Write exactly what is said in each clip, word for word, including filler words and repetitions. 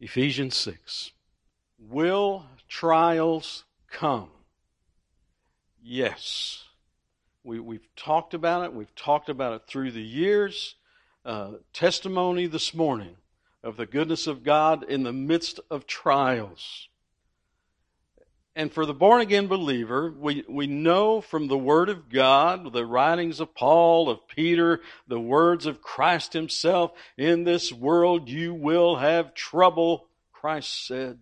Ephesians six. Will trials come? Yes. We, we've talked about it. We've talked about it through the years. Uh, testimony this morning of the goodness of God in the midst of trials. And for the born-again believer, we, we know from the Word of God, the writings of Paul, of Peter, the words of Christ himself, in this world you will have trouble, Christ said.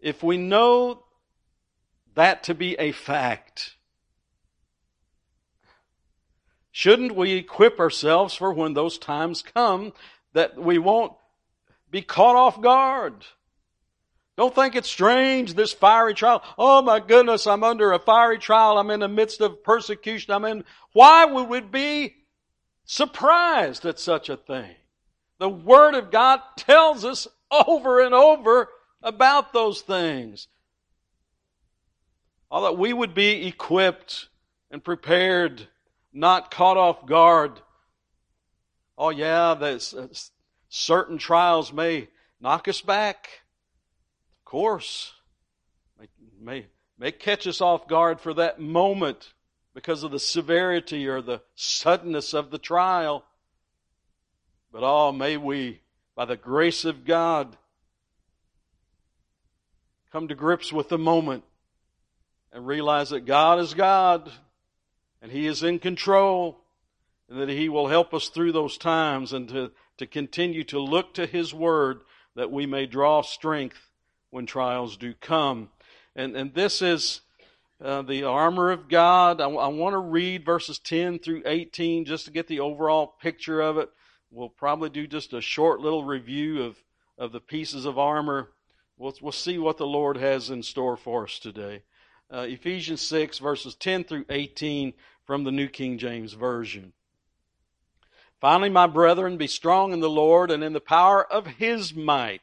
If we know that to be a fact, shouldn't we equip ourselves for when those times come that we won't be caught off guard? Don't think it's strange, this fiery trial. Oh my goodness, I'm under a fiery trial. I'm in the midst of persecution. I'm in. Why would we be surprised at such a thing? The Word of God tells us over and over about those things. All that we would be equipped and prepared, not caught off guard. Oh yeah, that's, uh, certain trials may knock us back. Course, may, may, may catch us off guard for that moment because of the severity or the suddenness of the trial. But oh, may we, by the grace of God, come to grips with the moment and realize that God is God and He is in control and that He will help us through those times, and to, to continue to look to His Word that we may draw strength when trials do come. And, and this is uh, the armor of God. I, w- I want to read verses ten through eighteen just to get the overall picture of it. We'll probably do just a short little review of, of the pieces of armor. We'll, we'll see what the Lord has in store for us today. Uh, Ephesians six, verses ten through eighteen from the New King James Version. Finally, my brethren, be strong in the Lord and in the power of His might.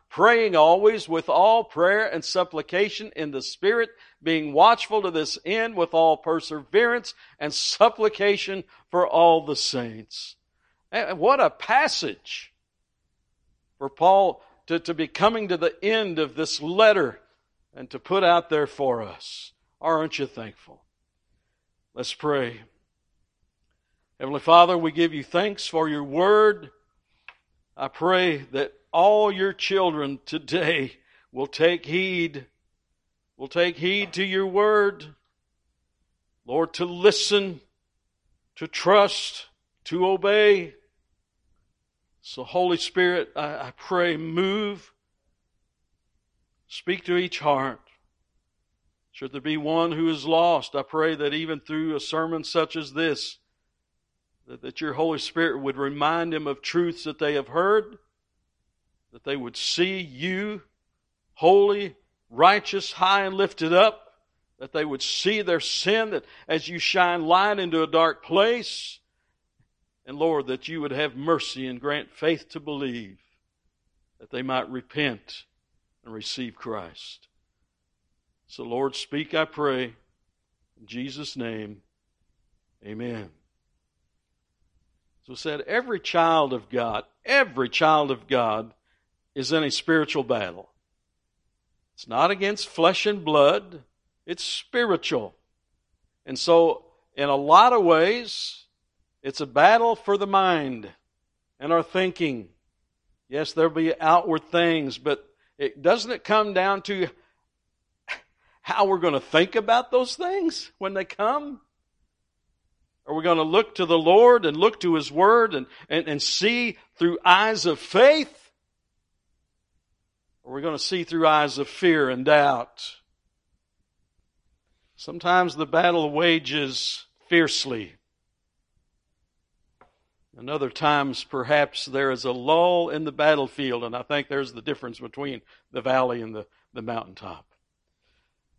praying always with all prayer and supplication in the Spirit, being watchful to this end with all perseverance and supplication for all the saints. And what a passage for Paul to, to be coming to the end of this letter and to put out there for us. Aren't you thankful? Let's pray. Heavenly Father, we give You thanks for Your Word. I pray that all Your children today will take heed, will take heed to Your Word, Lord, to listen, to trust, to obey. So Holy Spirit, I, I pray, move, speak to each heart. Should there be one who is lost, I pray that even through a sermon such as this, that, that Your Holy Spirit would remind him of truths that they have heard, that they would see You, holy, righteous, high and lifted up, that they would see their sin, that as You shine light into a dark place, and Lord, that You would have mercy and grant faith to believe, that they might repent and receive Christ. So Lord, speak, I pray, in Jesus' name, amen. So said, every child of God, every child of God, is in a spiritual battle. It's not against flesh and blood. It's spiritual. And so, in a lot of ways, it's a battle for the mind and our thinking. Yes, there'll be outward things, but It, doesn't it come down to how we're going to think about those things when they come? Are we going to look to the Lord and look to His Word and, and, and see through eyes of faith? Or are we going to see through eyes of fear and doubt? Sometimes the battle wages fiercely. And other times, perhaps, there is a lull in the battlefield. And I think there's the difference between the valley and the, the mountaintop.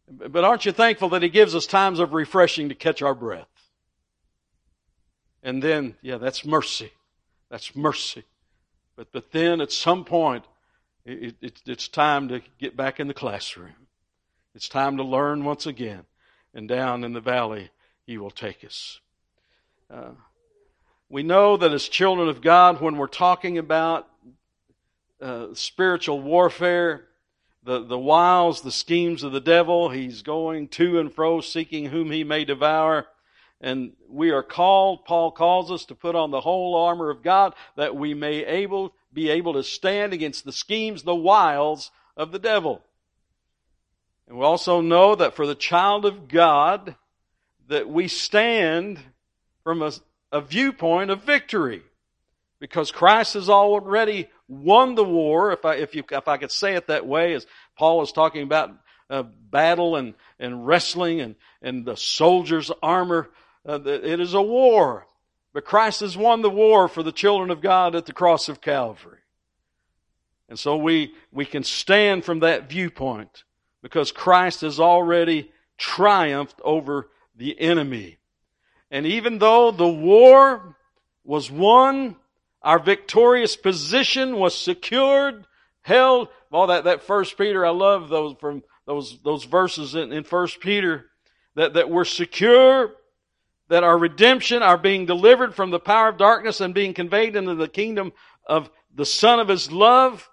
But aren't you thankful that He gives us times of refreshing to catch our breath? And then, yeah, that's mercy. That's mercy. But, but then at some point, it, it, it's time to get back in the classroom. It's time to learn once again. And down in the valley, He will take us. Uh, we know that as children of God, when we're talking about uh, spiritual warfare, the, the wiles, the schemes of the devil, he's going to and fro, seeking whom he may devour. And we are called, Paul calls us to put on the whole armor of God that we may able be able to stand against the schemes, the wiles of the devil. And we also know that for the child of God, that we stand from a, a viewpoint of victory, because Christ has already won the war. If I if you if I could say it that way, as Paul is talking about uh, battle and and wrestling and and the soldier's armor. Uh, it is a war, but Christ has won the war for the children of God at the cross of Calvary. And so we, we can stand from that viewpoint because Christ has already triumphed over the enemy. And even though the war was won, our victorious position was secured, held. All that, that First Peter, I love those from those, those verses in, in First Peter that, that we're secure, that our redemption, our being delivered from the power of darkness and being conveyed into the kingdom of the Son of His love,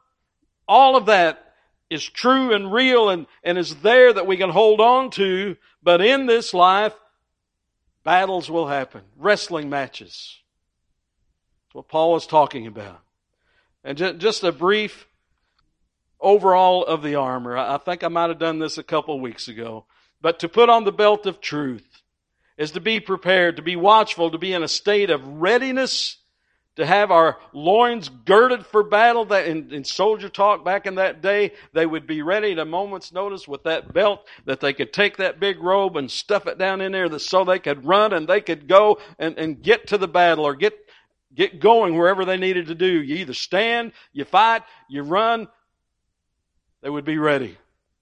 all of that is true and real and, and is there that we can hold on to. But in this life, battles will happen. Wrestling matches. That's what Paul is talking about. And ju- just a brief overall of the armor. I, I think I might have done this a couple of weeks ago. But to put on the belt of truth is to be prepared, to be watchful, to be in a state of readiness, to have our loins girded for battle. That in, in soldier talk back in that day, they would be ready at a moment's notice with that belt, that they could take that big robe and stuff it down in there that, so they could run and they could go and, and get to the battle or get, get going wherever they needed to do. You either stand, you fight, you run. They would be ready.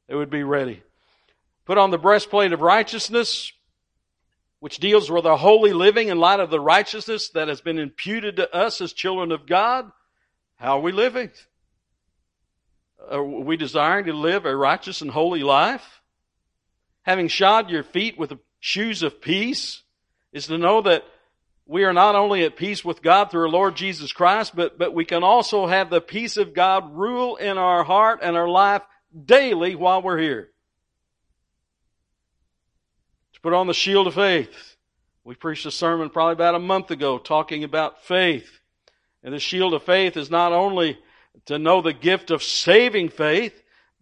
They would be ready. Put on the breastplate of righteousness, which deals with our holy living in light of the righteousness that has been imputed to us as children of God. How are we living? Are we desiring to live a righteous and holy life? Having shod your feet with the shoes of peace is to know that we are not only at peace with God through our Lord Jesus Christ, but, but we can also have the peace of God rule in our heart and our life daily while we're here. Put on the shield of faith. We preached a sermon probably about a month ago talking about faith. And the shield of faith is not only to know the gift of saving faith,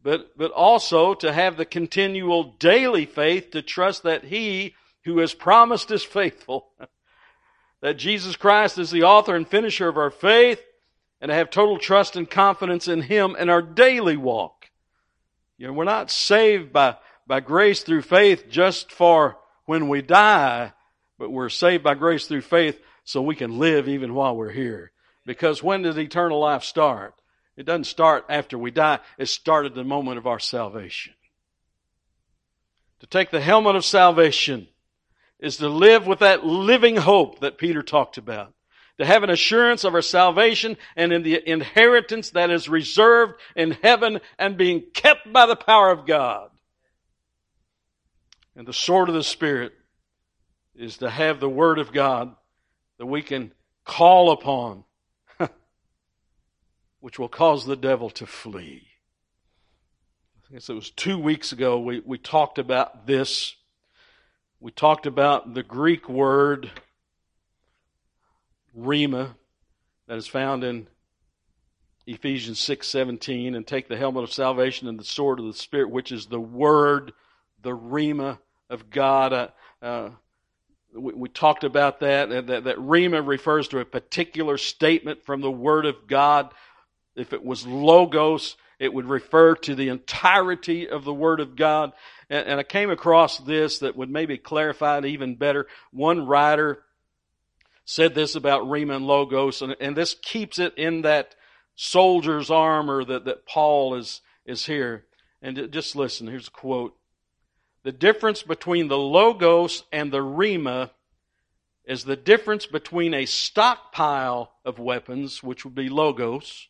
but, but also to have the continual daily faith to trust that He who has promised is faithful, that Jesus Christ is the author and finisher of our faith, and to have total trust and confidence in Him in our daily walk. You know, we're not saved by By grace through faith just for when we die, but we're saved by grace through faith so we can live even while we're here. Because when does eternal life start? It doesn't start after we die. It started the moment of our salvation. To take the helmet of salvation is to live with that living hope that Peter talked about. To have an assurance of our salvation and in the inheritance that is reserved in heaven and being kept by the power of God. And the sword of the Spirit is to have the Word of God that we can call upon, which will cause the devil to flee. I guess it was two weeks ago we, we talked about this. We talked about the Greek word rhema that is found in Ephesians six seventeen, and take the helmet of salvation and the sword of the Spirit, which is the Word, the Rhema of God. Uh, uh, we, we talked about that, and that, that Rhema refers to a particular statement from the Word of God. If it was Logos, it would refer to the entirety of the Word of God. And, and I came across this that would maybe clarify it even better. One writer said this about Rhema and Logos, and, and this keeps it in that soldier's armor that, that Paul is, is here. And just listen, here's a quote. The difference between the Logos and the Rhema is the difference between a stockpile of weapons, which would be Logos,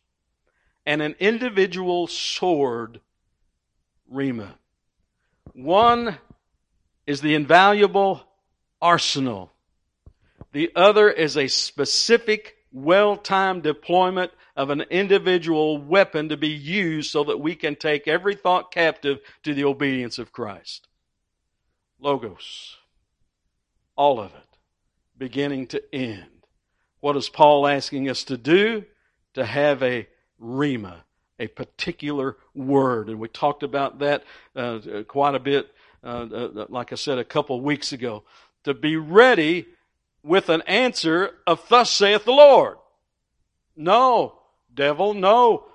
and an individual sword, Rhema. One is the invaluable arsenal. The other is a specific, well-timed deployment of an individual weapon to be used so that we can take every thought captive to the obedience of Christ. Logos. All of it. Beginning to end. What is Paul asking us to do? To have a rhema, a particular word. And we talked about that uh, quite a bit, uh, uh, like I said, a couple weeks ago. To be ready with an answer of thus saith the Lord. No, devil, no,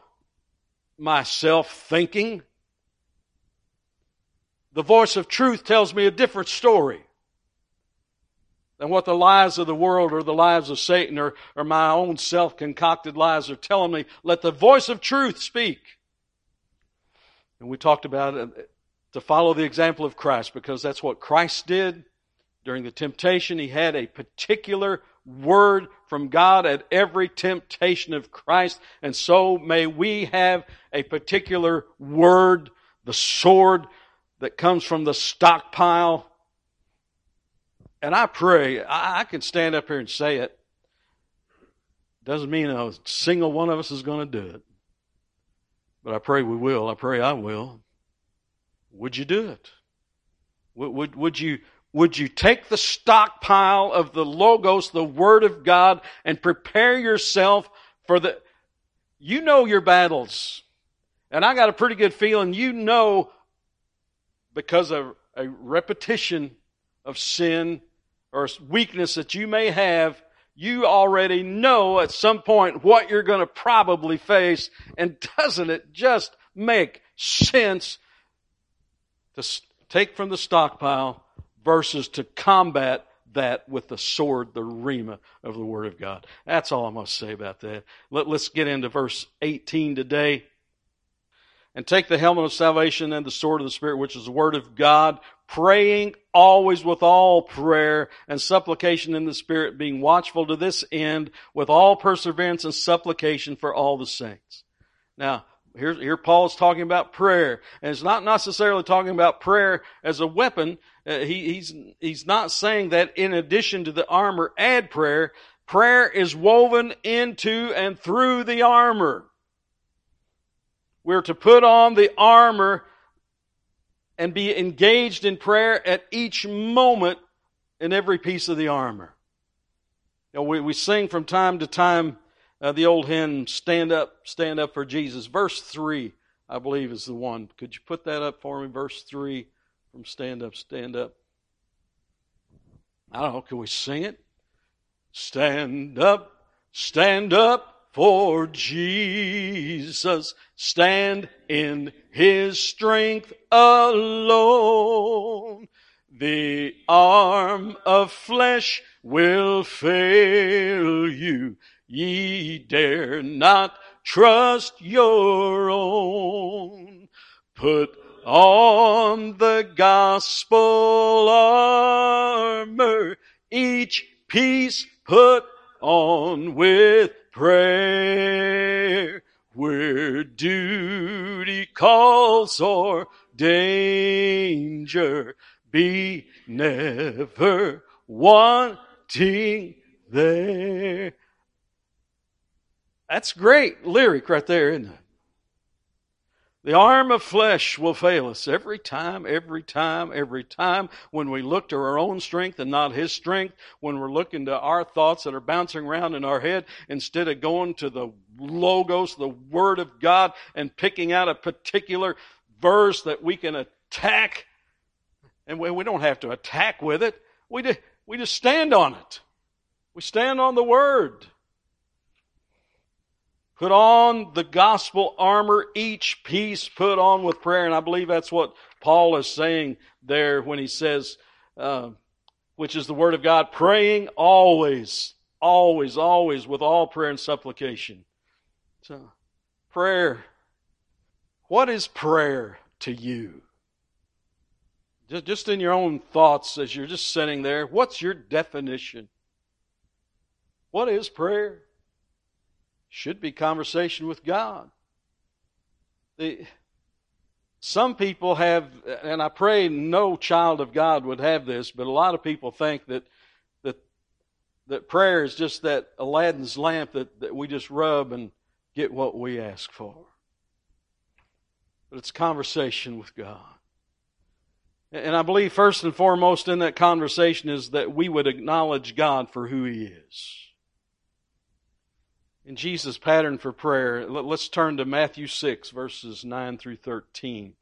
myself thinking. The voice of truth tells me a different story than what the lies of the world or the lies of Satan or, or my own self-concocted lies are telling me. Let the voice of truth speak. And we talked about it, to follow the example of Christ, because that's what Christ did. During the temptation, he had a particular word from God at every temptation of Christ. And so may we have a particular word, the sword that comes from the stockpile. And I pray, I can stand up here and say it. Doesn't mean a single one of us is going to do it. But I pray we will. I pray I will. Would you do it? Would, would, would you... Would you take the stockpile of the Logos, the Word of God, and prepare yourself for the... You know your battles. And I got a pretty good feeling you know, because of a repetition of sin or weakness that you may have, you already know at some point what you're going to probably face. And doesn't it just make sense to take from the stockpile versus to combat that with the sword, the rhema of the Word of God. That's all I'm going to say about that. Let, let's get into verse eighteen today. And take the helmet of salvation and the sword of the Spirit, which is the Word of God, praying always with all prayer and supplication in the Spirit, being watchful to this end with all perseverance and supplication for all the saints. Now, Here, here Paul is talking about prayer. And it's not necessarily talking about prayer as a weapon. Uh, he, he's, he's not saying that in addition to the armor, add prayer. Prayer is woven into and through the armor. We're to put on the armor and be engaged in prayer at each moment in every piece of the armor. You know, we, we sing from time to time, Uh, the old hymn, Stand Up, Stand Up for Jesus. Verse three, I believe, is the one. Could you put that up for me? Verse three from Stand Up, Stand Up. I don't know, can we sing it? Stand up, stand up for Jesus. Stand in His strength alone. The arm of flesh will fail you. Ye dare not trust your own. Put on the gospel armor, each piece put on with prayer. Where duty calls or danger, be never wanting there. That's great lyric right there, isn't it? The arm of flesh will fail us every time, every time, every time when we look to our own strength and not His strength, when we're looking to our thoughts that are bouncing around in our head instead of going to the Logos, the Word of God, and picking out a particular verse that we can attack. And we, we don't have to attack with it. We, do, we just stand on it. We stand on the Word. Put on the gospel armor, each piece put on with prayer. And I believe that's what Paul is saying there when he says, uh, which is the Word of God, praying always, always, always with all prayer and supplication. So, prayer. What is prayer to you? Just, just in your own thoughts as you're just sitting there, what's your definition? What is prayer? Should be conversation with God. The, some people have, and I pray no child of God would have this, but a lot of people think that that that prayer is just that Aladdin's lamp that, that we just rub and get what we ask for. But it's conversation with God. And I believe first and foremost in that conversation is that we would acknowledge God for who He is. In Jesus' pattern for prayer, let's turn to Matthew six, verses nine through thirteen.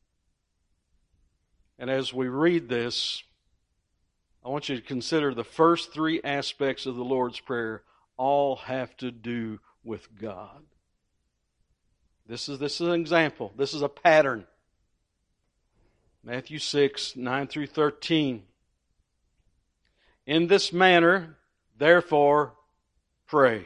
And as we read this, I want you to consider the first three aspects of the Lord's Prayer all have to do with God. This is, this is an example. This is a pattern. Matthew six, nine through thirteen. In this manner, therefore, pray.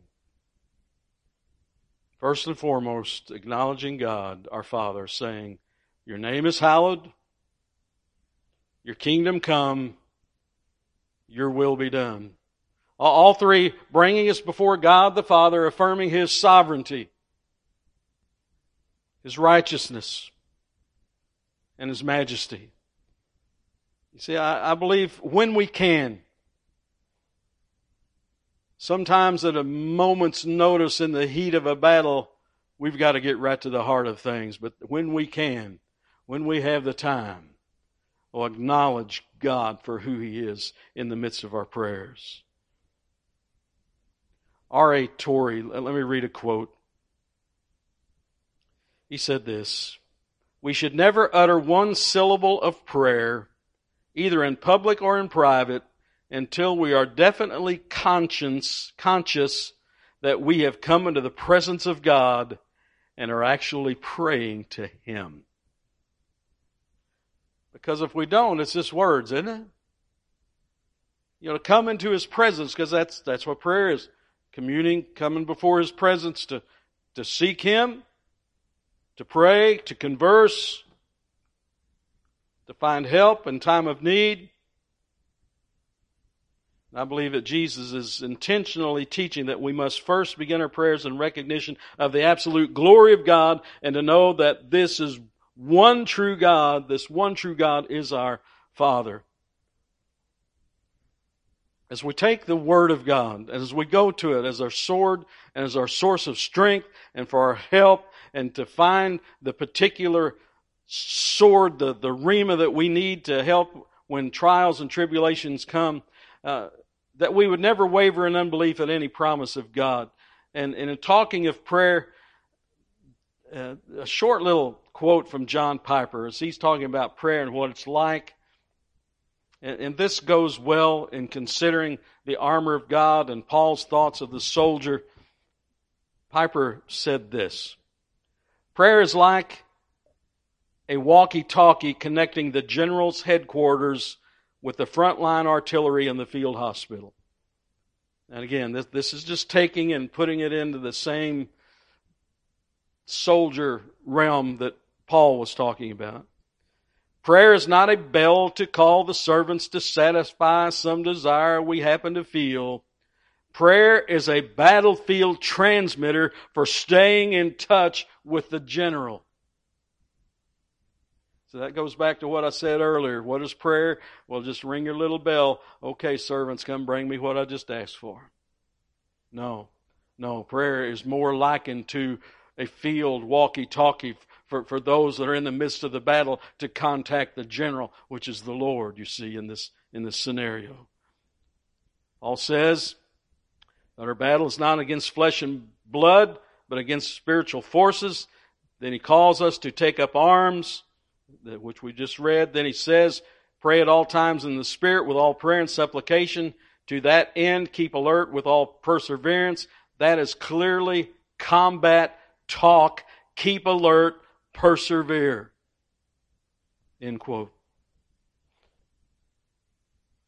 First and foremost, acknowledging God, our Father, saying, your name is hallowed, your kingdom come, your will be done. All three bringing us before God the Father, affirming His sovereignty, His righteousness, and His majesty. You see, I, I believe when we can, sometimes at a moment's notice in the heat of a battle, we've got to get right to the heart of things. But when we can, when we have the time, we'll acknowledge God for who He is in the midst of our prayers. R A Torrey, let me read a quote. He said this, "We should never utter one syllable of prayer, either in public or in private, until we are definitely conscious, conscious that we have come into the presence of God and are actually praying to Him." Because if we don't, it's just words, isn't it? You know, to come into His presence, because that's that's what prayer is. Communing, coming before His presence to, to seek Him, to pray, to converse, to find help in time of need. I believe that Jesus is intentionally teaching that we must first begin our prayers in recognition of the absolute glory of God and to know that this is one true God, this one true God is our Father. As we take the Word of God, as we go to it as our sword and as our source of strength and for our help and to find the particular sword, the, the rhema that we need to help when trials and tribulations come, Uh, that we would never waver in unbelief at any promise of God. And, and in talking of prayer, uh, a short little quote from John Piper as he's talking about prayer and what it's like. And, and this goes well in considering the armor of God and Paul's thoughts of the soldier. Piper said this, "Prayer is like a walkie-talkie connecting the general's headquarters with the frontline artillery and the field hospital." And again, this, this is just taking and putting it into the same soldier realm that Paul was talking about. Prayer is not a bell to call the servants to satisfy some desire we happen to feel. Prayer is a battlefield transmitter for staying in touch with the general. So that goes back to what I said earlier. What is prayer? Well, just ring your little bell. Okay, servants, come bring me what I just asked for. No, no. Prayer is more likened to a field walkie-talkie for, for those that are in the midst of the battle to contact the general, which is the Lord, you see, in this, in this scenario. Paul says that our battle is not against flesh and blood, but against spiritual forces. Then he calls us to take up arms, which we just read. Then he says, pray at all times in the Spirit with all prayer and supplication. To that end, keep alert with all perseverance. That is clearly combat talk. Keep alert, persevere. End quote.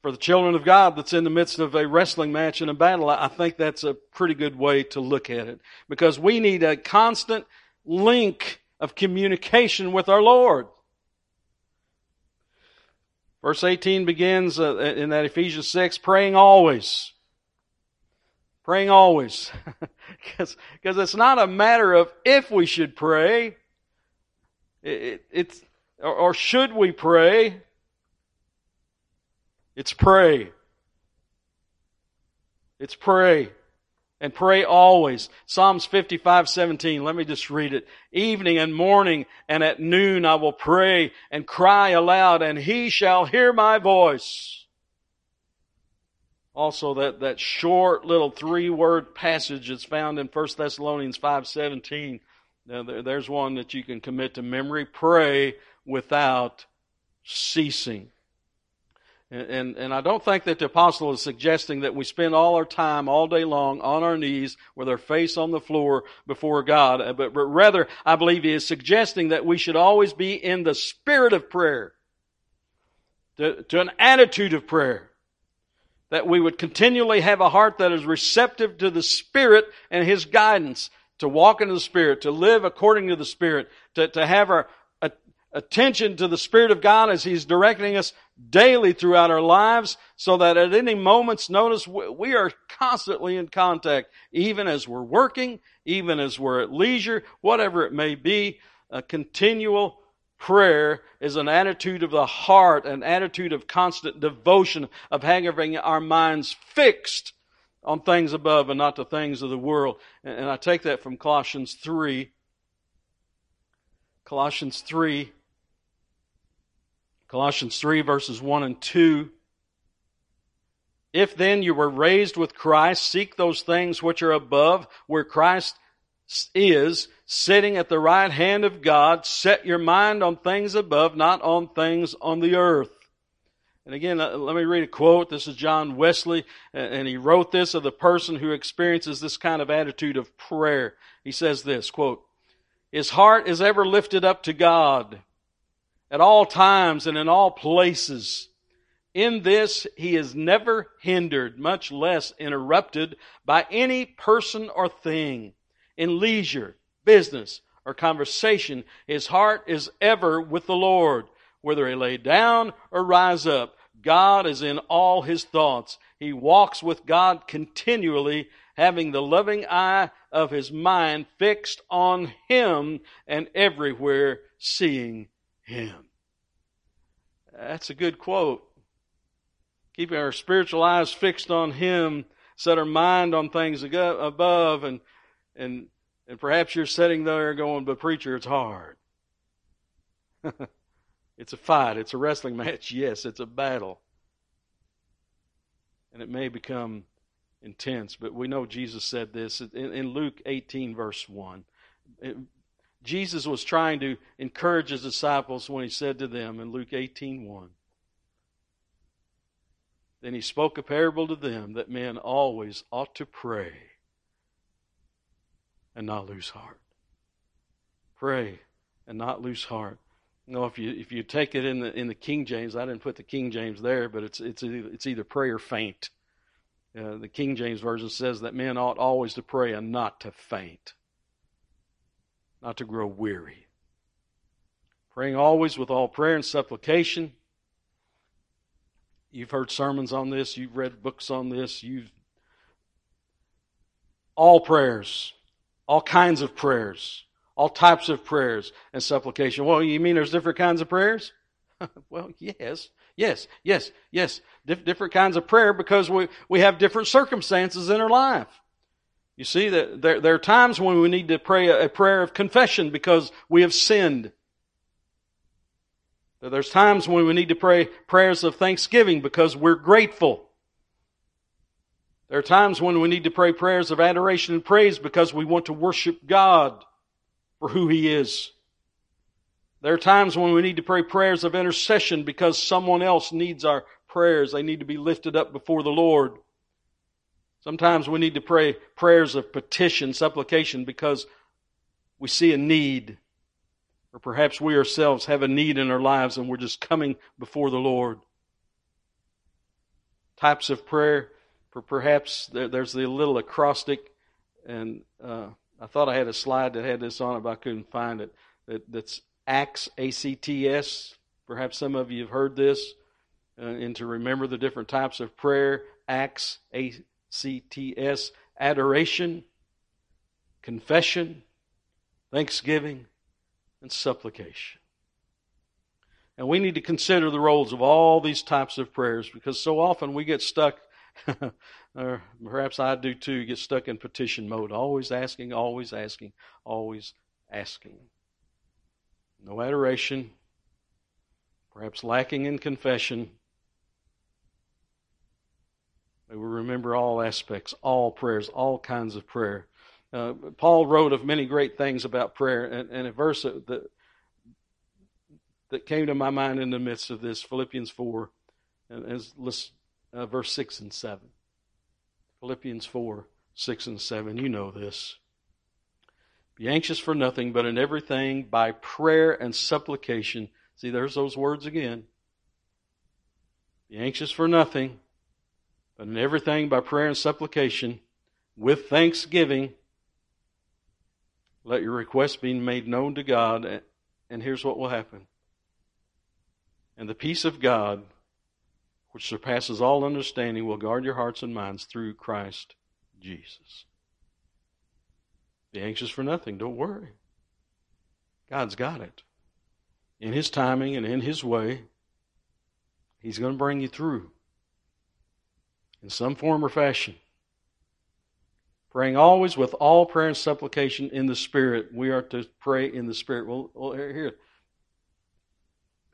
For the children of God that's in the midst of a wrestling match and a battle, I think that's a pretty good way to look at it. Because we need a constant link of communication with our Lord. Verse eighteen begins uh, in that Ephesians six, praying always. Praying always. Because it's not a matter of if we should pray, it, it, it's or, or should we pray. It's pray. It's pray. And pray always. Psalms fifty-five seventeen. Let me just read it. Evening and morning and at noon I will pray and cry aloud, and He shall hear my voice. Also that, that short little three-word passage that's found in First Thessalonians five seventeen. Now there, there's one that you can commit to memory. Pray without ceasing. And, and and I don't think that the apostle is suggesting that we spend all our time all day long on our knees with our face on the floor before God. But, but rather, I believe he is suggesting that we should always be in the spirit of prayer, to, to an attitude of prayer, that we would continually have a heart that is receptive to the Spirit and His guidance, to walk in the Spirit, to live according to the Spirit, to, to have our attention to the Spirit of God as He's directing us daily throughout our lives, so that at any moment's notice we are constantly in contact, even as we're working, even as we're at leisure, whatever it may be. A continual prayer is an attitude of the heart, an attitude of constant devotion, of having our minds fixed on things above and not the things of the world. And I take that from Colossians three. Colossians three. Colossians three, verses one and two. If then you were raised with Christ, seek those things which are above, where Christ is, sitting at the right hand of God. Set your mind on things above, not on things on the earth. And again, let me read a quote. This is John Wesley, and he wrote this of the person who experiences this kind of attitude of prayer. He says this, quote, "His heart is ever lifted up to God, at all times and in all places. In this he is never hindered, much less interrupted, by any person or thing. In leisure, business, or conversation, his heart is ever with the Lord. Whether he lay down or rise up, God is in all his thoughts. He walks with God continually, having the loving eye of his mind fixed on Him, and everywhere seeing Him." That's a good quote. Keeping our spiritual eyes fixed on Him, set our mind on things above, and and and perhaps you're sitting there going, "But preacher, it's hard." It's a fight. It's a wrestling match. Yes, it's a battle, and it may become intense. But we know Jesus said this in, in Luke eighteen, verse one. It, Jesus was trying to encourage his disciples when he said to them in Luke eighteen one, "Then he spoke a parable to them that men always ought to pray and not lose heart." Pray and not lose heart. You know, if you if you take it in the in the King James, I didn't put the King James there, but it's it's it's either pray or faint. Uh, the King James Version says that men ought always to pray and not to faint, not to grow weary. praying always with all prayer and supplication. You've heard sermons on this. You've read books on this. You've all prayers, all kinds of prayers, all types of prayers and supplication. Well, you mean there's different kinds of prayers? Well, yes, yes, yes, yes. Dif- different kinds of prayer because we, we have different circumstances in our life. You see, that there, there are times when we need to pray a, a prayer of confession because we have sinned. There's times when we need to pray prayers of thanksgiving because we're grateful. There are times when we need to pray prayers of adoration and praise because we want to worship God for who He is. There are times when we need to pray prayers of intercession because someone else needs our prayers. They need to be lifted up before the Lord. Sometimes we need to pray prayers of petition, supplication, because we see a need. Or perhaps we ourselves have a need in our lives and we're just coming before the Lord. Types of prayer. For perhaps there's the little acrostic. And uh, I thought I had a slide that had this on it, but I couldn't find it. That, that's Acts, A C T S. Perhaps some of you have heard this. Uh, and to remember the different types of prayer. Acts, A C T S. Adoration. Confession. Thanksgiving. And supplication. And we need to consider the roles of all these types of prayers because so often we get stuck, or perhaps I do too, get stuck in petition mode. Always asking, always asking, always asking. No adoration, perhaps lacking in confession. May we remember all aspects, all prayers, all kinds of prayer. Uh, Paul wrote of many great things about prayer, and, and a verse that, that came to my mind in the midst of this, Philippians four, and as, uh, verse six and seven. Philippians four, six and seven, you know this. Be anxious for nothing, but in everything by prayer and supplication. See, there's those words again. Be anxious for nothing, but in everything by prayer and supplication, with thanksgiving, let your requests be made known to God, and here's what will happen. And the peace of God, which surpasses all understanding, will guard your hearts and minds through Christ Jesus. Be anxious for nothing. Don't worry. God's got it. In His timing and in His way, He's going to bring you through in some form or fashion. Praying always with all prayer and supplication in the Spirit. We are to pray in the Spirit. Well, well, here, here.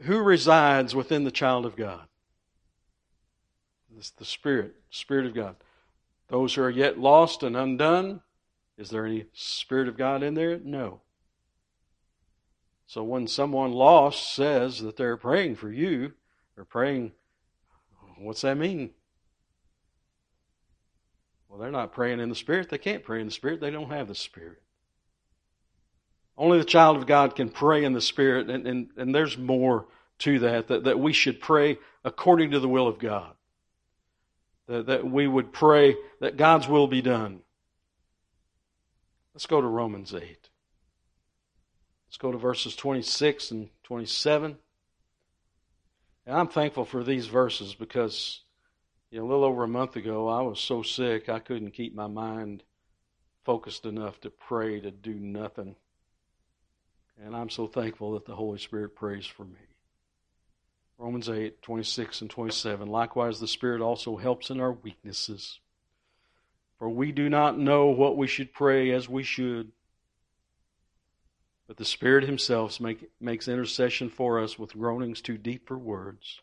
Who resides within the child of God? It's the Spirit, Spirit of God. Those who are yet lost and undone, is there any Spirit of God in there? No. So when someone lost says that they're praying for you, they're praying, what's that mean? Well, they're not praying in the Spirit. They can't pray in the Spirit. They don't have the Spirit. Only the child of God can pray in the Spirit, and, and, and there's more to that, that, that we should pray according to the will of God. That, that we would pray that God's will be done. Let's go to Romans eight. Let's go to verses twenty-six and twenty-seven. And I'm thankful for these verses because You know, a little over a month ago, I was so sick I couldn't keep my mind focused enough to pray, to do nothing. And I'm so thankful that the Holy Spirit prays for me. Romans eight, twenty-six and twenty-seven. Likewise, the Spirit also helps in our weaknesses. For we do not know what we should pray as we should. But the Spirit Himself make, makes intercession for us with groanings too deep for words.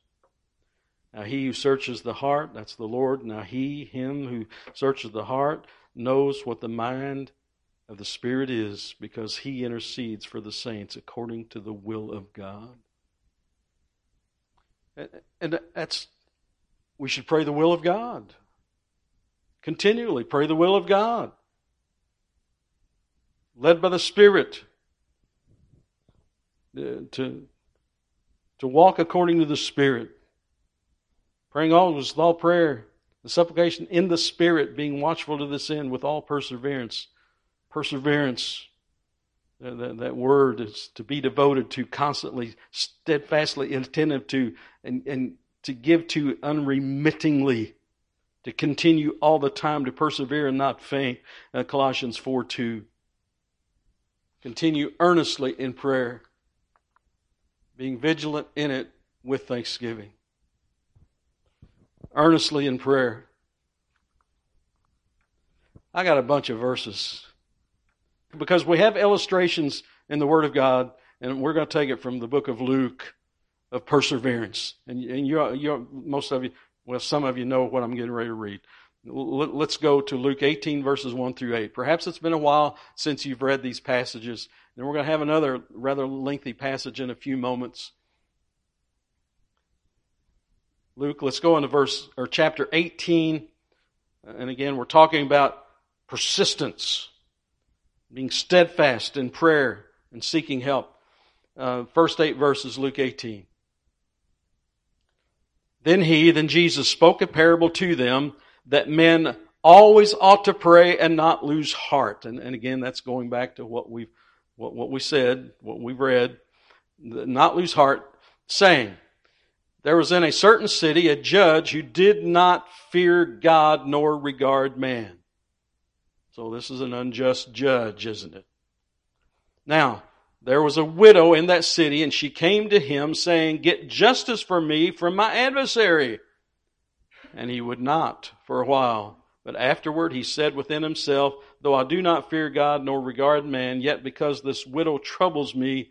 Now He who searches the heart, that's the Lord. Now He, Him who searches the heart, knows what the mind of the Spirit is, because He intercedes for the saints according to the will of God. And that's, we should pray the will of God. Continually pray the will of God. Led by the Spirit to, to walk according to the Spirit. Praying always with all prayer and supplication in the Spirit, being watchful to this end with all perseverance. Perseverance. That, that word is to be devoted to, constantly, steadfastly attentive to, and, and to give to unremittingly, to continue all the time, to persevere and not faint. Uh, Colossians four two. Continue earnestly in prayer, being vigilant in it with thanksgiving. Earnestly in prayer. I got a bunch of verses, because we have illustrations in the Word of God, and we're going to take it from the book of Luke of perseverance. And, and you, you, most of you, well, some of you know what I'm getting ready to read. Let's go to Luke eighteen, verses one through eight. Perhaps it's been a while since you've read these passages, and we're going to have another rather lengthy passage in a few moments. Luke, let's go into verse or chapter eighteen, and again, we're talking about persistence. Being steadfast in prayer and seeking help. Uh, first eight verses, Luke eighteen. Then he, then Jesus, spoke a parable to them that men always ought to pray and not lose heart. And, and again, that's going back to what we've, what, what we said, what we've read. Not lose heart, saying, there was in a certain city a judge who did not fear God nor regard man. So this is an unjust judge, isn't it? Now, there was a widow in that city, and she came to him saying, get justice for me from my adversary. And he would not for a while. But afterward he said within himself, though I do not fear God nor regard man, yet because this widow troubles me,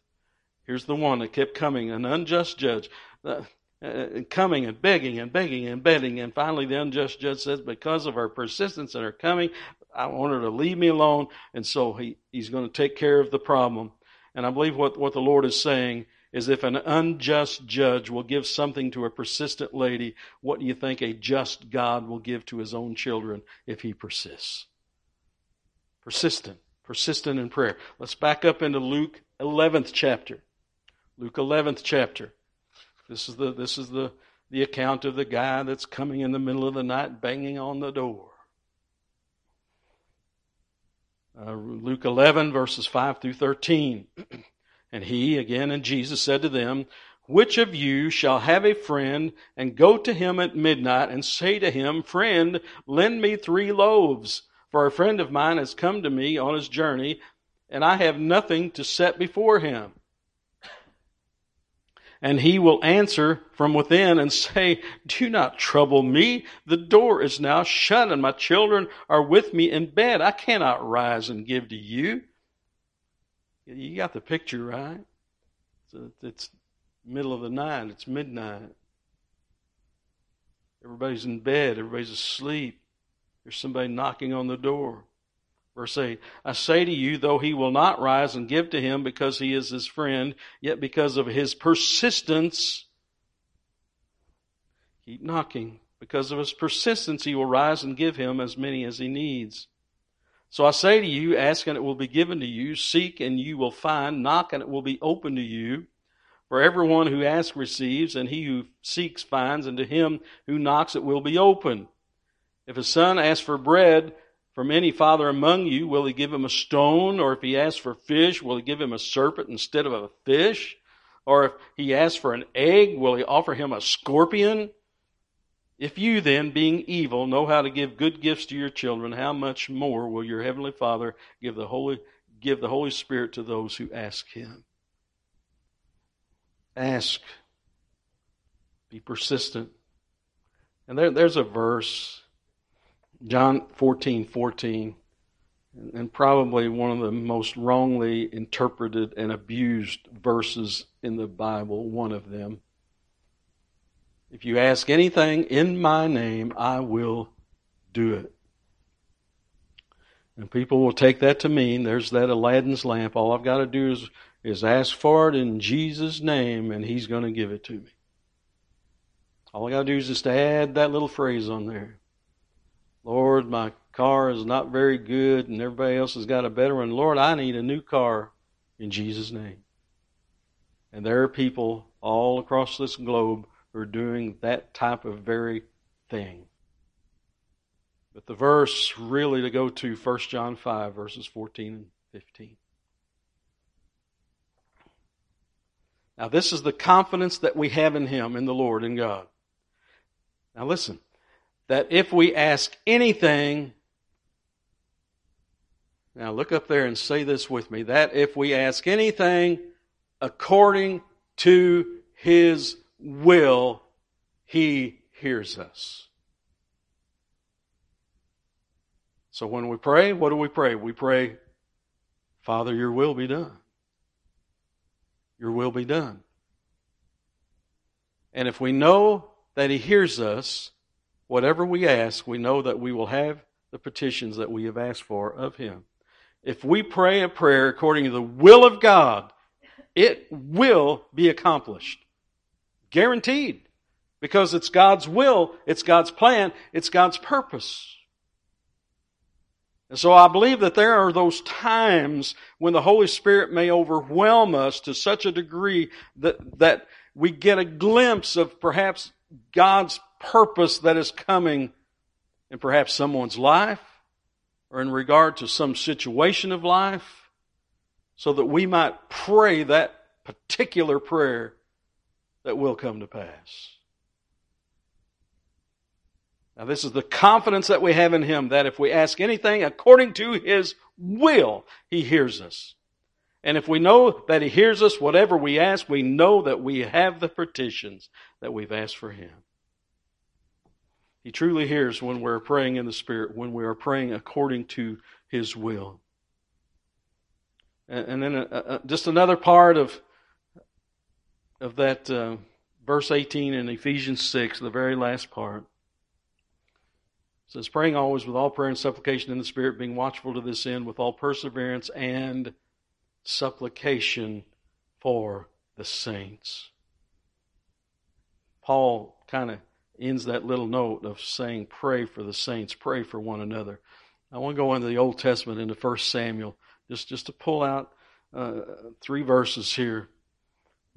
Here's the one that kept coming, an unjust judge, uh, uh, coming and begging and begging and begging. And finally the unjust judge says, because of her persistence and her coming, I want her to leave me alone, and so he, he's going to take care of the problem. And I believe what, what the Lord is saying is if an unjust judge will give something to a persistent lady, what do you think a just God will give to his own children if he persists? Persistent. Persistent in prayer. Let's back up into Luke eleventh chapter. Luke eleventh chapter. This is the this is the, the account of the guy that's coming in the middle of the night banging on the door. Uh, Luke eleven, verses five through thirteen. And he, again, and Jesus said to them, which of you shall have a friend and go to him at midnight and say to him, friend, lend me three loaves, for a friend of mine has come to me on his journey, and I have nothing to set before him. And he will answer from within and say, do not trouble me. The door is now shut, and my children are with me in bed. I cannot rise and give to you. You got the picture, right? It's middle of the night. It's midnight. Everybody's in bed. Everybody's asleep. There's somebody knocking on the door. Verse eight, I say to you, though he will not rise and give to him because he is his friend, yet because of his persistence, keep knocking. Because of his persistence, he will rise and give him as many as he needs. So I say to you, ask and it will be given to you. Seek and you will find. Knock and it will be opened to you. For everyone who asks receives, and he who seeks finds, and to him who knocks it will be opened. If a son asks for bread from any father among you, will he give him a stone? Or if he asks for fish, will he give him a serpent instead of a fish? Or if he asks for an egg, will he offer him a scorpion? If you then, being evil, know how to give good gifts to your children, how much more will your heavenly Father give the Holy, give the Holy Spirit to those who ask him? Ask. Be persistent. And there, there's a verse, John fourteen fourteen, and probably one of the most wrongly interpreted and abused verses in the Bible, one of them. If you ask anything in my name, I will do it. And people will take that to mean there's that Aladdin's lamp. All I've got to do is is ask for it in Jesus' name, and He's going to give it to me. All I got to do is just add that little phrase on there. Lord, my car is not very good, and everybody else has got a better one. Lord, I need a new car in Jesus' name. And there are people all across this globe who are doing that type of very thing. But the verse really to go to, First John five, verses fourteen and fifteen. Now this is the confidence that we have in Him, in the Lord, in God. Now listen, that if we ask anything, now look up there and say this with me, that if we ask anything according to His will, He hears us. So when we pray, what do we pray? We pray, Father, Your will be done. Your will be done. And if we know that He hears us, whatever we ask, we know that we will have the petitions that we have asked for of Him. If we pray a prayer according to the will of God, it will be accomplished. Guaranteed. Because it's God's will, it's God's plan, it's God's purpose. And so I believe that there are those times when the Holy Spirit may overwhelm us to such a degree that, that we get a glimpse of perhaps God's purpose that is coming in perhaps someone's life or in regard to some situation of life, so that we might pray that particular prayer that will come to pass. Now, this is the confidence that we have in Him, that if we ask anything according to His will, He hears us. And if we know that He hears us, whatever we ask, we know that we have the petitions that we've asked for Him. He truly hears when we're praying in the Spirit, when we are praying according to His will. And, and then uh, uh, just another part of, of that uh, verse eighteen in Ephesians six, the very last part. It says, praying always with all prayer and supplication in the Spirit, being watchful to this end with all perseverance and supplication for the saints. Paul kind of ends that little note of saying, pray for the saints, pray for one another. I want to go into the Old Testament, into First Samuel, just, just to pull out uh, three verses here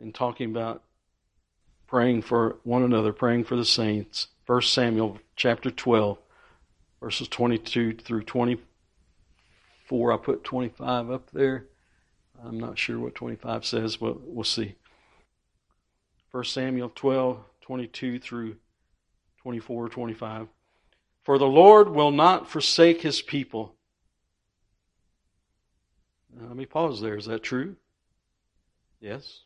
and talking about praying for one another, praying for the saints. First Samuel chapter twelve. Verses twenty-two through twenty-four, I put twenty-five up there. I'm not sure what twenty-five says, but we'll see. First Samuel twelve, twenty-two through twenty-four, twenty-five. For the Lord will not forsake His people. Now, let me pause there. Is that true? Yes.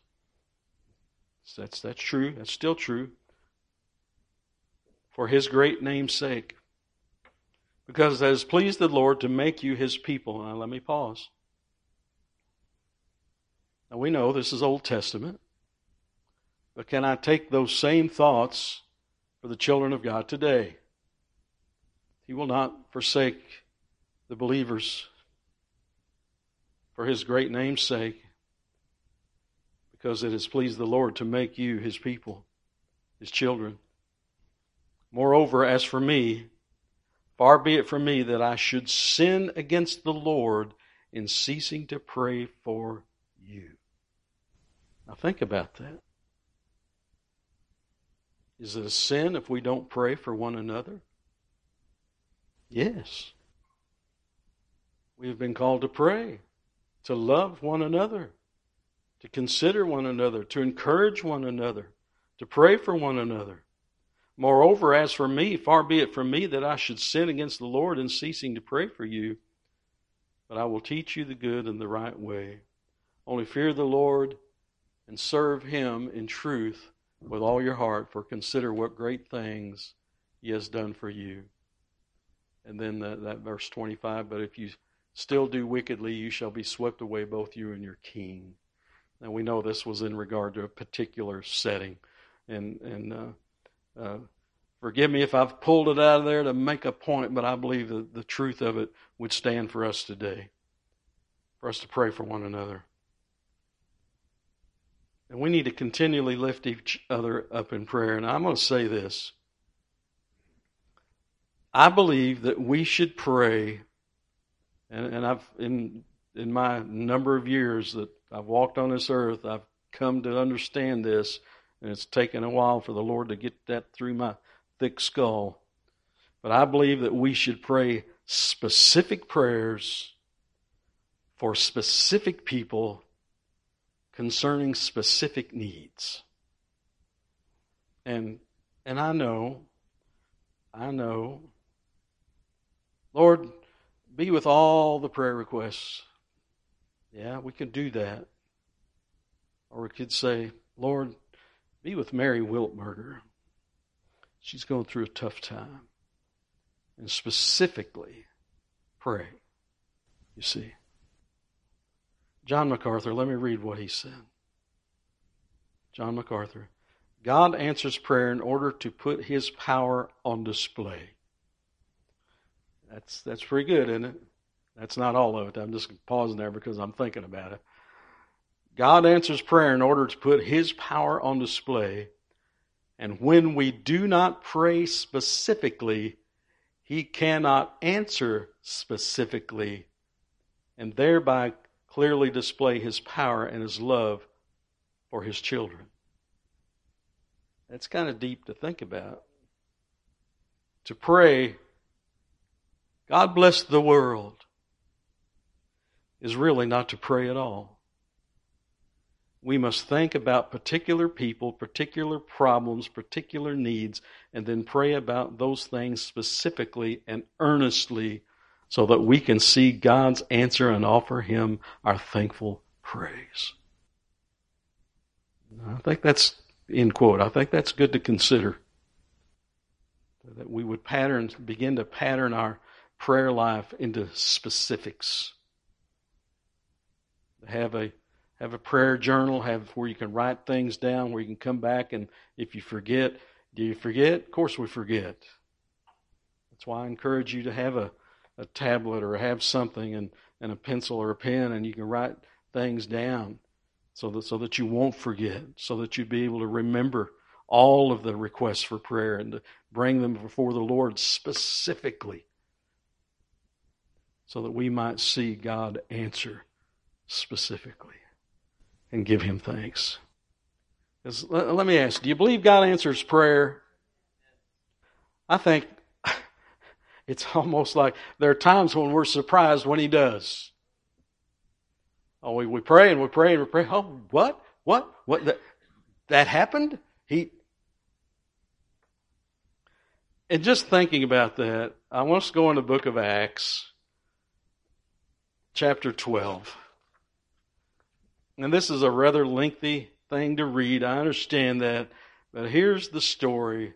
That's, that's true. That's still true. For His great name's sake. Because it has pleased the Lord to make you His people. Now let me pause. Now we know this is Old Testament. But can I take those same thoughts for the children of God today? He will not forsake the believers for His great name's sake. Because it has pleased the Lord to make you His people, His children. Moreover, as for me, far be it from me that I should sin against the Lord in ceasing to pray for you. Now think about that. Is it a sin if we don't pray for one another? Yes. We have been called to pray, to love one another, to consider one another, to encourage one another, to pray for one another. Moreover, as for me, far be it from me that I should sin against the Lord in ceasing to pray for you. But I will teach you the good and the right way. Only fear the Lord and serve Him in truth with all your heart, for consider what great things He has done for you. And then that, that verse twenty-five, but if you still do wickedly, you shall be swept away, both you and your king. Now we know this was in regard to a particular setting. And, and, uh, Uh, forgive me if I've pulled it out of there to make a point, but I believe that the truth of it would stand for us today, for us to pray for one another. And we need to continually lift each other up in prayer. And I'm going to say this. I believe that we should pray, and, and I've in in my number of years that I've walked on this earth, I've come to understand this, and it's taken a while for the Lord to get that through my thick skull. But I believe that we should pray specific prayers for specific people concerning specific needs. And and I know, I know, Lord, be with all the prayer requests. Yeah, we can do that. Or we could say, Lord, be with Mary Wiltmerger. She's going through a tough time. And specifically pray, you see. John MacArthur, let me read what he said. John MacArthur, God answers prayer in order to put his power on display. That's that's pretty good, isn't it? That's not all of it. I'm just pausing there because I'm thinking about it. God answers prayer in order to put his power on display. And when we do not pray specifically, he cannot answer specifically and thereby clearly display his power and his love for his children. That's kind of deep to think about. To pray, God bless the world, is really not to pray at all. We must think about particular people, particular problems, particular needs, and then pray about those things specifically and earnestly so that we can see God's answer and offer him our thankful praise. I think that's, end quote, I think that's good to consider. That we would pattern, begin to pattern our prayer life into specifics. Have a Have a prayer journal, have where you can write things down, where you can come back, and if you forget, do you forget? Of course we forget. That's why I encourage you to have a, a tablet or have something and, and a pencil or a pen, and you can write things down so that so that you won't forget, so that you'd be able to remember all of the requests for prayer and to bring them before the Lord specifically so that we might see God answer specifically. And give him thanks. Let, let me ask, do you believe God answers prayer? I think it's almost like there are times when we're surprised when he does. Oh, we, we pray and we pray and we pray. Oh, what? What? What? That, that happened? He. And just thinking about that, I want us to go in the book of Acts, chapter twelve. And this is a rather lengthy thing to read. I understand that. But here's the story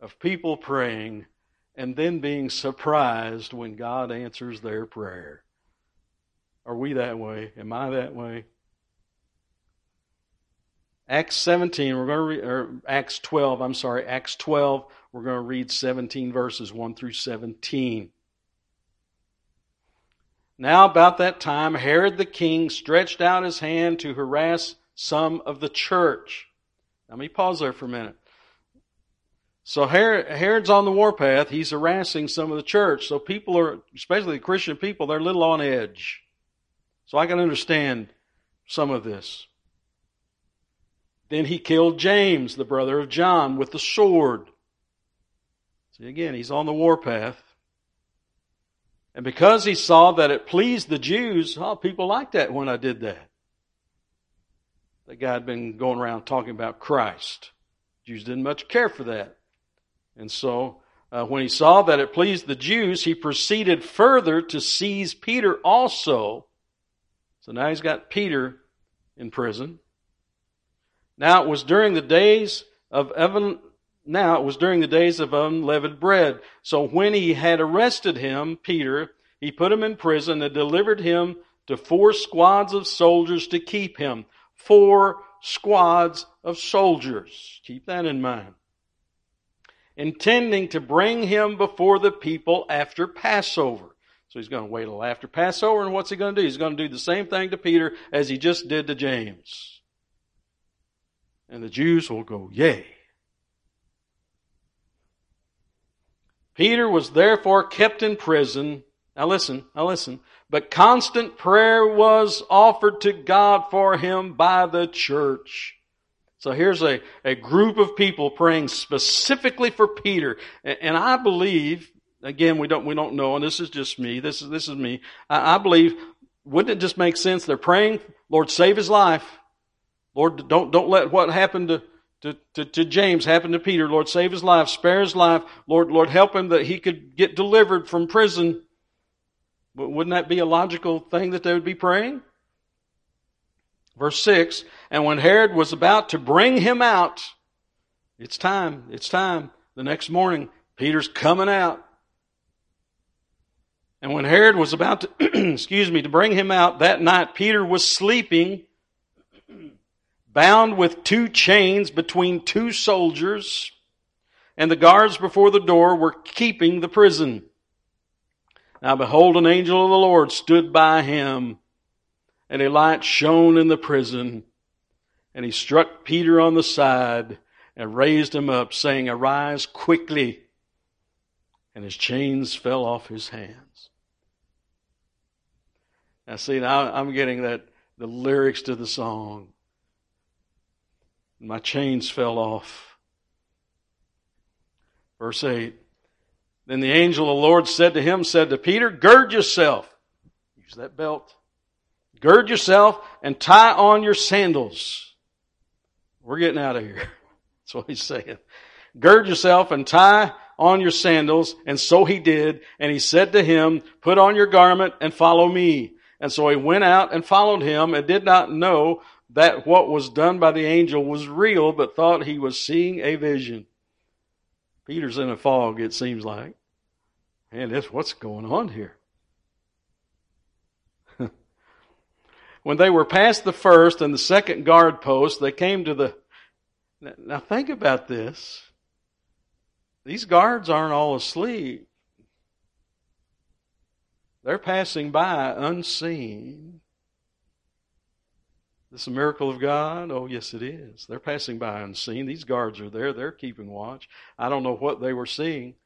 of people praying and then being surprised when God answers their prayer. Are we that way? Am I that way? Acts seventeen, we're going to read, or Acts twelve, I'm sorry, Acts twelve, we're going to read seventeen verses one through seventeen. Now about that time, Herod the king stretched out his hand to harass some of the church. Let me pause there for a minute. So Herod, Herod's on the warpath. He's harassing some of the church. So people are, especially the Christian people, they're a little on edge. So I can understand some of this. Then he killed James, the brother of John, with the sword. See, again, he's on the warpath. And because he saw that it pleased the Jews, oh, people liked that when I did that. That guy had been going around talking about Christ. Jews didn't much care for that. And so uh, when he saw that it pleased the Jews, he proceeded further to seize Peter also. So now he's got Peter in prison. Now it was during the days of Evan. Now it was during the days of unleavened bread. So when he had arrested him, Peter, he put him in prison and delivered him to four squads of soldiers to keep him. Four squads of soldiers. Keep that in mind. Intending to bring him before the people after Passover. So he's going to wait till after Passover, and what's he going to do? He's going to do the same thing to Peter as he just did to James. And the Jews will go, yay. Peter was therefore kept in prison. Now listen, now listen. But constant prayer was offered to God for him by the church. So here's a, a group of people praying specifically for Peter. And, and I believe, again, we don't we don't know, and this is just me, this is this is me. I, I believe, wouldn't it just make sense? They're praying, Lord, save his life. Lord, don't don't let what happened to, to, to, to James happen to Peter. Lord, save his life, spare his life. Lord, Lord, help him that he could get delivered from prison. But wouldn't that be a logical thing that they would be praying? Verse six, and when Herod was about to bring him out, it's time, it's time. The next morning, Peter's coming out. And when Herod was about to, excuse me, to bring him out that night, Peter was sleeping, bound with two chains between two soldiers, and the guards before the door were keeping the prison. Now behold, an angel of the Lord stood by him, and a light shone in the prison. And he struck Peter on the side and raised him up, saying, Arise quickly. And his chains fell off his hands. Now see, now I'm getting that the lyrics to the song. My chains fell off. Verse eight. Then the angel of the Lord said to him, said to Peter, Gird yourself. Use that belt. Gird yourself and tie on your sandals. We're getting out of here. That's what he's saying. Gird yourself and tie on your sandals. And so he did. And he said to him, Put on your garment and follow me. And so he went out and followed him and did not know that what was done by the angel was real, but thought he was seeing a vision. Peter's in a fog, it seems like. And that's what's going on here. When they were past the first and the second guard post, they came to the... Now think about this. These guards aren't all asleep. They're passing by unseen. Is this a miracle of God? Oh, yes, it is. They're passing by unseen. These guards are there. They're keeping watch. I don't know what they were seeing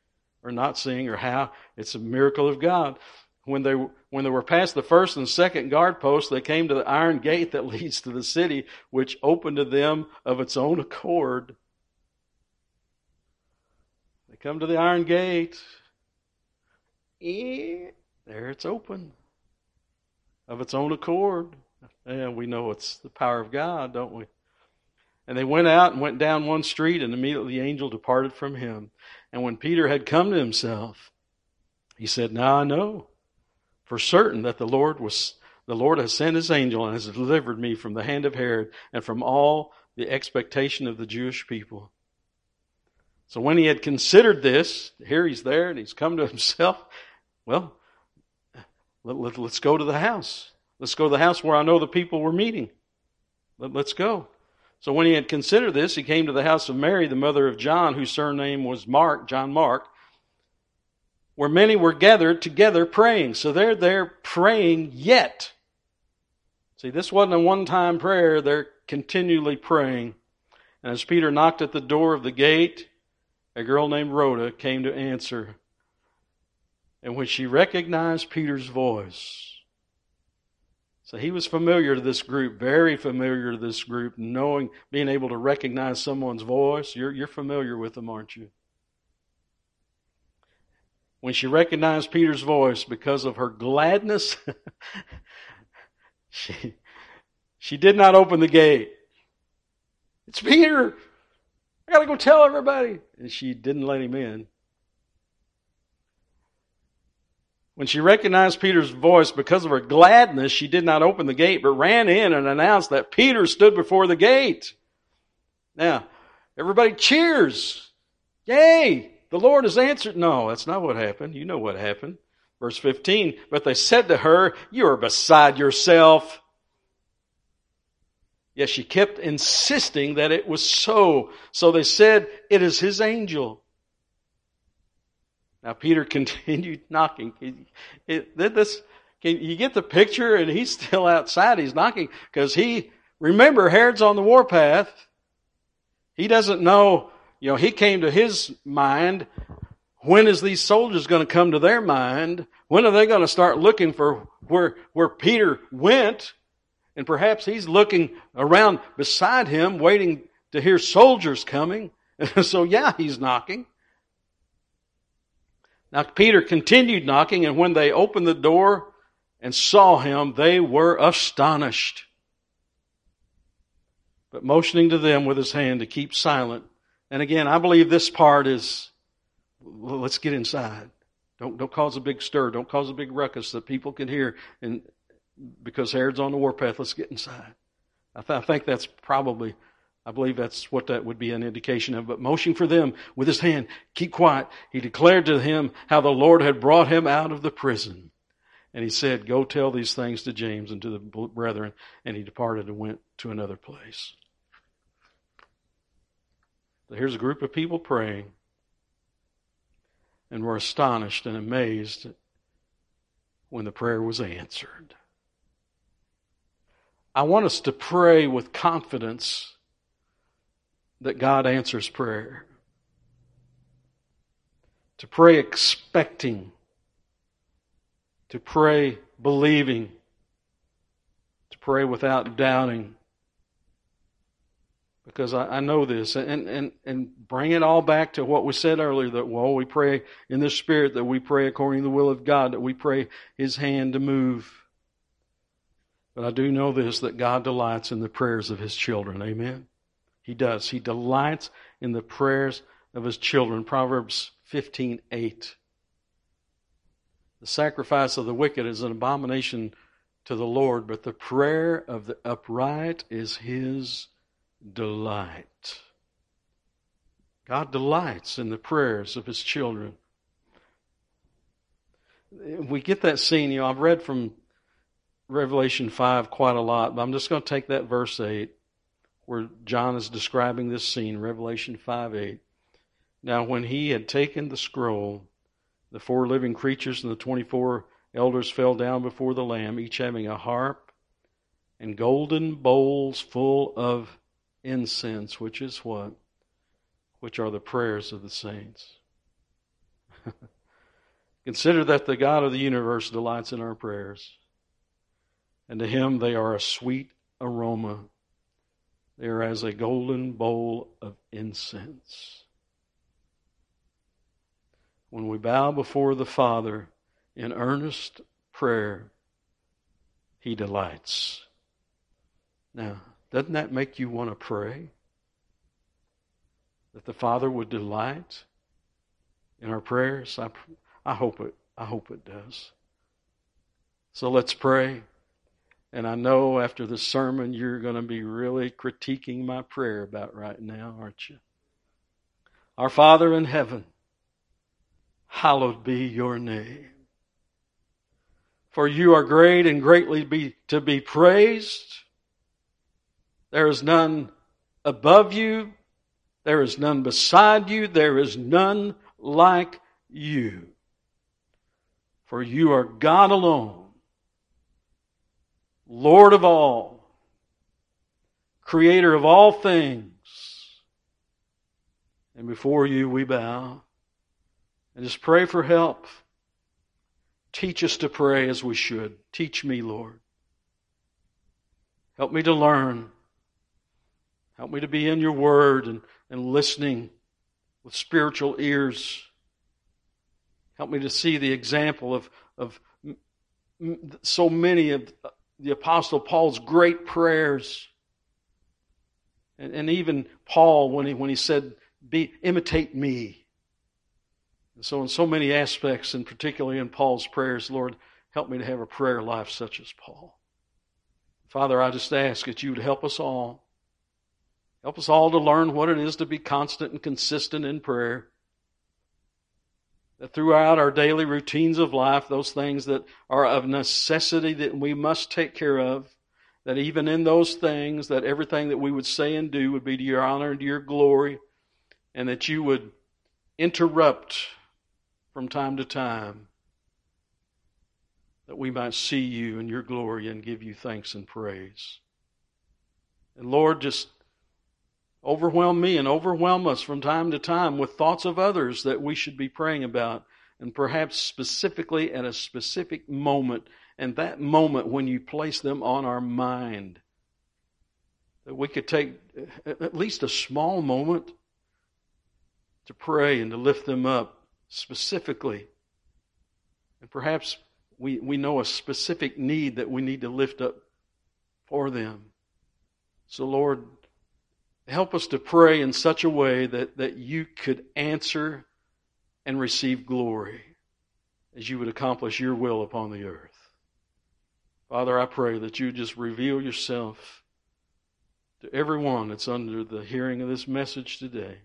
or not seeing or how. It's a miracle of God. When they when they were past the first and second guard posts, they came to the iron gate that leads to the city, which opened to them of its own accord. They come to the iron gate. Yeah, there it's open. Of its own accord. And we know it's the power of God, don't we? And they went out and went down one street, and immediately the angel departed from him. And when Peter had come to himself, he said, Now I know for certain that the Lord was the Lord has sent his angel and has delivered me from the hand of Herod and from all the expectation of the Jewish people. So when he had considered this, here he's there and he's come to himself. Well, let, let, let's go to the house. Let's go to the house where I know the people were meeting. Let, let's go. So when he had considered this, he came to the house of Mary, the mother of John, whose surname was Mark, John Mark, where many were gathered together praying. So they're there praying yet. See, this wasn't a one-time prayer. They're continually praying. And as Peter knocked at the door of the gate, a girl named Rhoda came to answer. And when she recognized Peter's voice, so he was familiar to this group, very familiar to this group, knowing, being able to recognize someone's voice. You're, you're familiar with them, aren't you? When she recognized Peter's voice, because of her gladness, she, she did not open the gate. It's Peter. I got to go tell everybody. And she didn't let him in. When she recognized Peter's voice, because of her gladness, she did not open the gate, but ran in and announced that Peter stood before the gate. Now, everybody cheers. Yay! The Lord has answered. No, that's not what happened. You know what happened. Verse fifteen, but they said to her, You are beside yourself. Yet she kept insisting that it was so. So they said, It is his angel. Now Peter continued knocking. It, it, this, can you get the picture? And he's still outside. He's knocking because he, remember, Herod's on the warpath. He doesn't know, you know, he came to his mind. When is these soldiers going to come to their mind? When are they going to start looking for where, where Peter went? And perhaps he's looking around beside him, waiting to hear soldiers coming. So yeah, he's knocking. Now Peter continued knocking, and when they opened the door and saw him, they were astonished. But motioning to them with his hand to keep silent. And again, I believe this part is, well, let's get inside. Don't, don't cause a big stir. Don't cause a big ruckus that people can hear. And because Herod's on the warpath, let's get inside. I, th- I think that's probably... I believe that's what that would be an indication of. But motioning for them with his hand, keep quiet, he declared to him how the Lord had brought him out of the prison. And he said, go tell these things to James and to the brethren. And he departed and went to another place. So here's a group of people praying, and were astonished and amazed when the prayer was answered. I want us to pray with confidence that God answers prayer. To pray expecting. To pray believing. To pray without doubting. Because I, I know this. And, and, and bring it all back to what we said earlier. That, well, we pray in the Spirit. That we pray according to the will of God. That we pray His hand to move. But I do know this. That God delights in the prayers of His children. Amen. He does. He delights in the prayers of His children. Proverbs fifteen eight. The sacrifice of the wicked is an abomination to the Lord, but the prayer of the upright is His delight. God delights in the prayers of His children. We get that scene, you know, I've read from Revelation five quite a lot, but I'm just going to take that verse eight. Where John is describing this scene, Revelation five eight. Now when he had taken the scroll, the four living creatures and the twenty-four elders fell down before the Lamb, each having a harp and golden bowls full of incense, which is what? Which are the prayers of the saints. Consider that the God of the universe delights in our prayers, and to Him they are a sweet aroma. They are as a golden bowl of incense. When we bow before the Father in earnest prayer, He delights. Now, doesn't that make you want to pray? That the Father would delight in our prayers? I, I hope it. I hope it does. So let's pray. And I know after the sermon, you're going to be really critiquing my prayer about right now, aren't you? Our Father in heaven, hallowed be your name. For you are great and greatly be, to be praised. There is none above you. There is none beside you. There is none like you. For you are God alone. Lord of all, Creator of all things, and before you we bow and just pray for help. Teach us to pray as we should. Teach me, Lord. Help me to learn. Help me to be in your word and, and listening with spiritual ears. Help me to see the example of, of so many of the Apostle Paul's great prayers. And, and even Paul, when he, when he said, be, imitate me. And so in so many aspects, and particularly in Paul's prayers, Lord, help me to have a prayer life such as Paul. Father, I just ask that you would help us all. Help us all to learn what it is to be constant and consistent in prayer. That throughout our daily routines of life, those things that are of necessity that we must take care of, that even in those things, that everything that we would say and do would be to your honor and to your glory, and that you would interrupt from time to time, that we might see you in your glory and give you thanks and praise. And Lord, just overwhelm me and overwhelm us from time to time with thoughts of others that we should be praying about, and perhaps specifically at a specific moment, and that moment when you place them on our mind. That we could take at least a small moment to pray and to lift them up specifically. And perhaps we, we know a specific need that we need to lift up for them. So Lord, help us to pray in such a way that, that you could answer and receive glory as you would accomplish your will upon the earth. Father, I pray that you just reveal yourself to everyone that's under the hearing of this message today.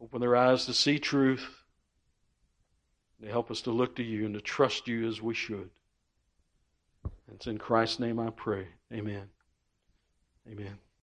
Open their eyes to see truth. And help us to look to you and to trust you as we should. It's in Christ's name I pray. Amen. Amen.